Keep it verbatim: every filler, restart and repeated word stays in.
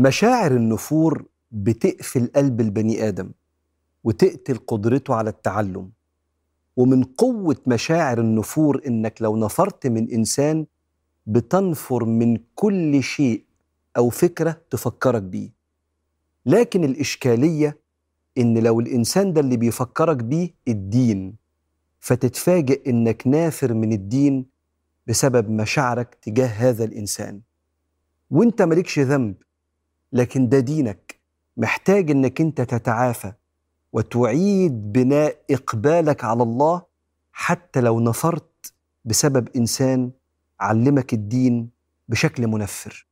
مشاعر النفور بتقفل قلب البني آدم وتقتل قدرته على التعلم. ومن قوة مشاعر النفور إنك لو نفرت من إنسان بتنفر من كل شيء أو فكرة تفكرك بيه. لكن الإشكالية إن لو الإنسان ده اللي بيفكرك بيه الدين، فتتفاجئ إنك نافر من الدين بسبب مشاعرك تجاه هذا الإنسان، وإنت مالكش ذنب، لكن ده دينك محتاج إنك إنت تتعافى وتعيد بناء إقبالك على الله. حتى لو نفرت بسبب إنسان علمك الدين بشكل منفر.